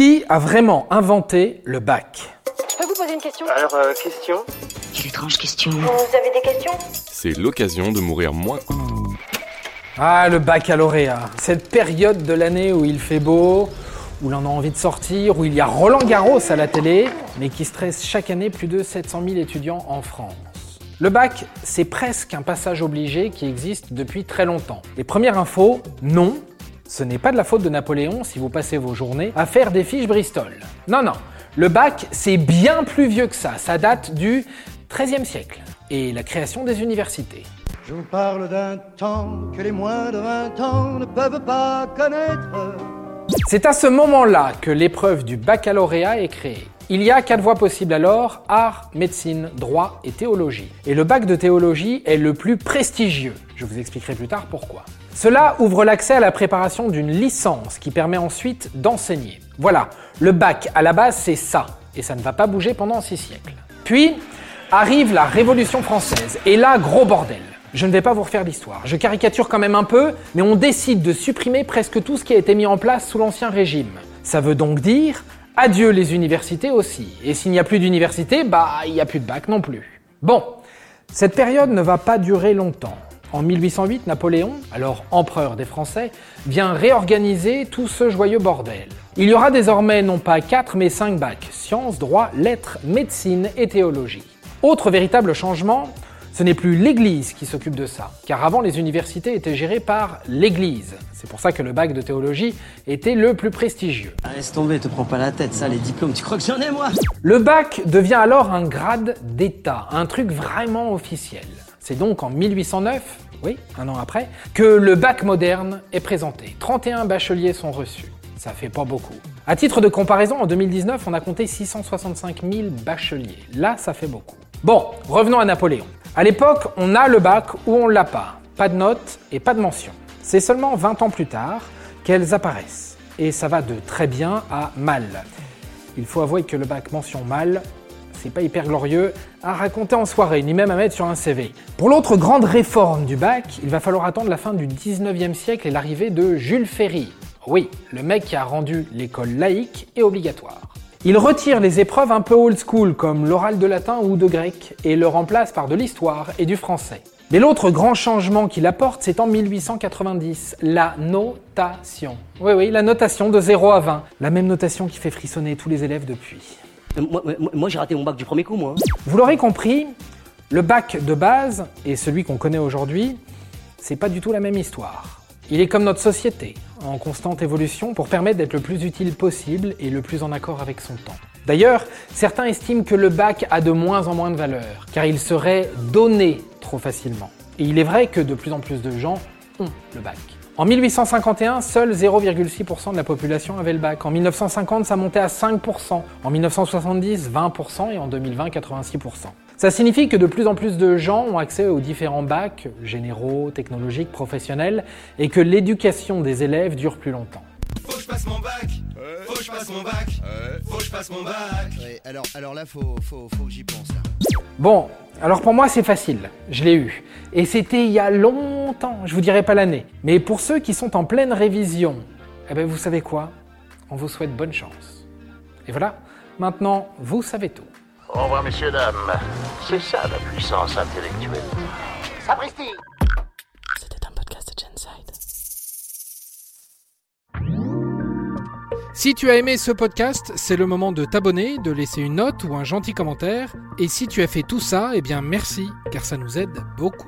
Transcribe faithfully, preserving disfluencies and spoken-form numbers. Qui a vraiment inventé le bac? Je peux vous poser une question? Alors, euh, question? Quelle étrange question. Vous avez des questions? C'est l'occasion de mourir moins. Ah, le baccalauréat. Cette période de l'année où il fait beau, où l'on a envie de sortir, où il y a Roland-Garros à la télé, mais qui stresse chaque année plus de sept cent mille étudiants en France. Le bac, c'est presque un passage obligé qui existe depuis très longtemps. Et première info, non, ce n'est pas de la faute de Napoléon si vous passez vos journées à faire des fiches Bristol. Non, non, le bac, c'est bien plus vieux que ça, ça date du treizième siècle et la création des universités. Je vous parle d'un temps que les moins de vingt ans ne peuvent pas connaître. C'est à ce moment-là que l'épreuve du baccalauréat est créée. Il y a quatre voies possibles alors, art, médecine, droit et théologie. Et le bac de théologie est le plus prestigieux. Je vous expliquerai plus tard pourquoi. Cela ouvre l'accès à la préparation d'une licence qui permet ensuite d'enseigner. Voilà, le bac à la base c'est ça, et ça ne va pas bouger pendant six siècles. Puis arrive la Révolution française, et là gros bordel. Je ne vais pas vous refaire l'histoire, je caricature quand même un peu, mais on décide de supprimer presque tout ce qui a été mis en place sous l'Ancien Régime. Ça veut donc dire adieu les universités aussi. Et s'il n'y a plus d'université, bah il n'y a plus de bac non plus. Bon, cette période ne va pas durer longtemps. En mille huit cent huit, Napoléon, alors empereur des Français, vient réorganiser tout ce joyeux bordel. Il y aura désormais non pas quatre mais cinq bacs, sciences, droit, lettres, médecine et théologie. Autre véritable changement, ce n'est plus l'Église qui s'occupe de ça, car avant les universités étaient gérées par l'Église. C'est pour ça que le bac de théologie était le plus prestigieux. Ah, laisse tomber, te prends pas la tête, ça les diplômes, tu crois que j'en ai moi? Le bac devient alors un grade d'état, un truc vraiment officiel. C'est donc en mille huit cent neuf, oui, un an après, que le bac moderne est présenté. trente et un bacheliers sont reçus. Ça fait pas beaucoup. À titre de comparaison, en deux mille dix-neuf, on a compté six cent soixante-cinq mille bacheliers. Là, ça fait beaucoup. Bon, revenons à Napoléon. À l'époque, on a le bac ou on l'a pas. Pas de notes et pas de mentions. C'est seulement vingt ans plus tard qu'elles apparaissent. Et ça va de très bien à mal. Il faut avouer que le bac mention mal, c'est pas hyper glorieux à raconter en soirée, ni même à mettre sur un C V. Pour l'autre grande réforme du bac, il va falloir attendre la fin du dix-neuvième siècle et l'arrivée de Jules Ferry. Oui, le mec qui a rendu l'école laïque et obligatoire. Il retire les épreuves un peu old school, comme l'oral de latin ou de grec, et le remplace par de l'histoire et du français. Mais l'autre grand changement qu'il apporte, c'est en mille huit cent quatre-vingt-dix, la notation. Oui, oui, la notation de zéro à vingt. La même notation qui fait frissonner tous les élèves depuis. Euh, moi, moi, moi j'ai raté mon bac du premier coup, moi. Vous l'aurez compris, le bac de base, et celui qu'on connaît aujourd'hui, c'est pas du tout la même histoire. Il est comme notre société, en constante évolution pour permettre d'être le plus utile possible et le plus en accord avec son temps. D'ailleurs, certains estiment que le bac a de moins en moins de valeur, car il serait donné trop facilement. Et il est vrai que de plus en plus de gens ont le bac. En mille huit cent cinquante et un, seul zéro virgule six pour cent de la population avait le bac. En mille neuf cent cinquante, ça montait à cinq pour cent. En mille neuf cent soixante-dix, vingt pour cent et en deux mille vingt, quatre-vingt-six pour cent. Ça signifie que de plus en plus de gens ont accès aux différents bacs, généraux, technologiques, professionnels, et que l'éducation des élèves dure plus longtemps. Faut que je passe mon bac, ouais. Faut que je passe mon bac, ouais. Faut que je passe mon bac. Ouais, alors, alors là, faut, faut, faut que j'y pense là. Bon, alors pour moi c'est facile, je l'ai eu. Et c'était il y a longtemps, je vous dirai pas l'année. Mais pour ceux qui sont en pleine révision, eh ben vous savez quoi? On vous souhaite bonne chance. Et voilà, maintenant vous savez tout. Au revoir, messieurs, dames. C'est ça, la puissance intellectuelle. Sapristi! C'était un podcast de Genside. Si tu as aimé ce podcast, c'est le moment de t'abonner, de laisser une note ou un gentil commentaire. Et si tu as fait tout ça, eh bien merci, car ça nous aide beaucoup.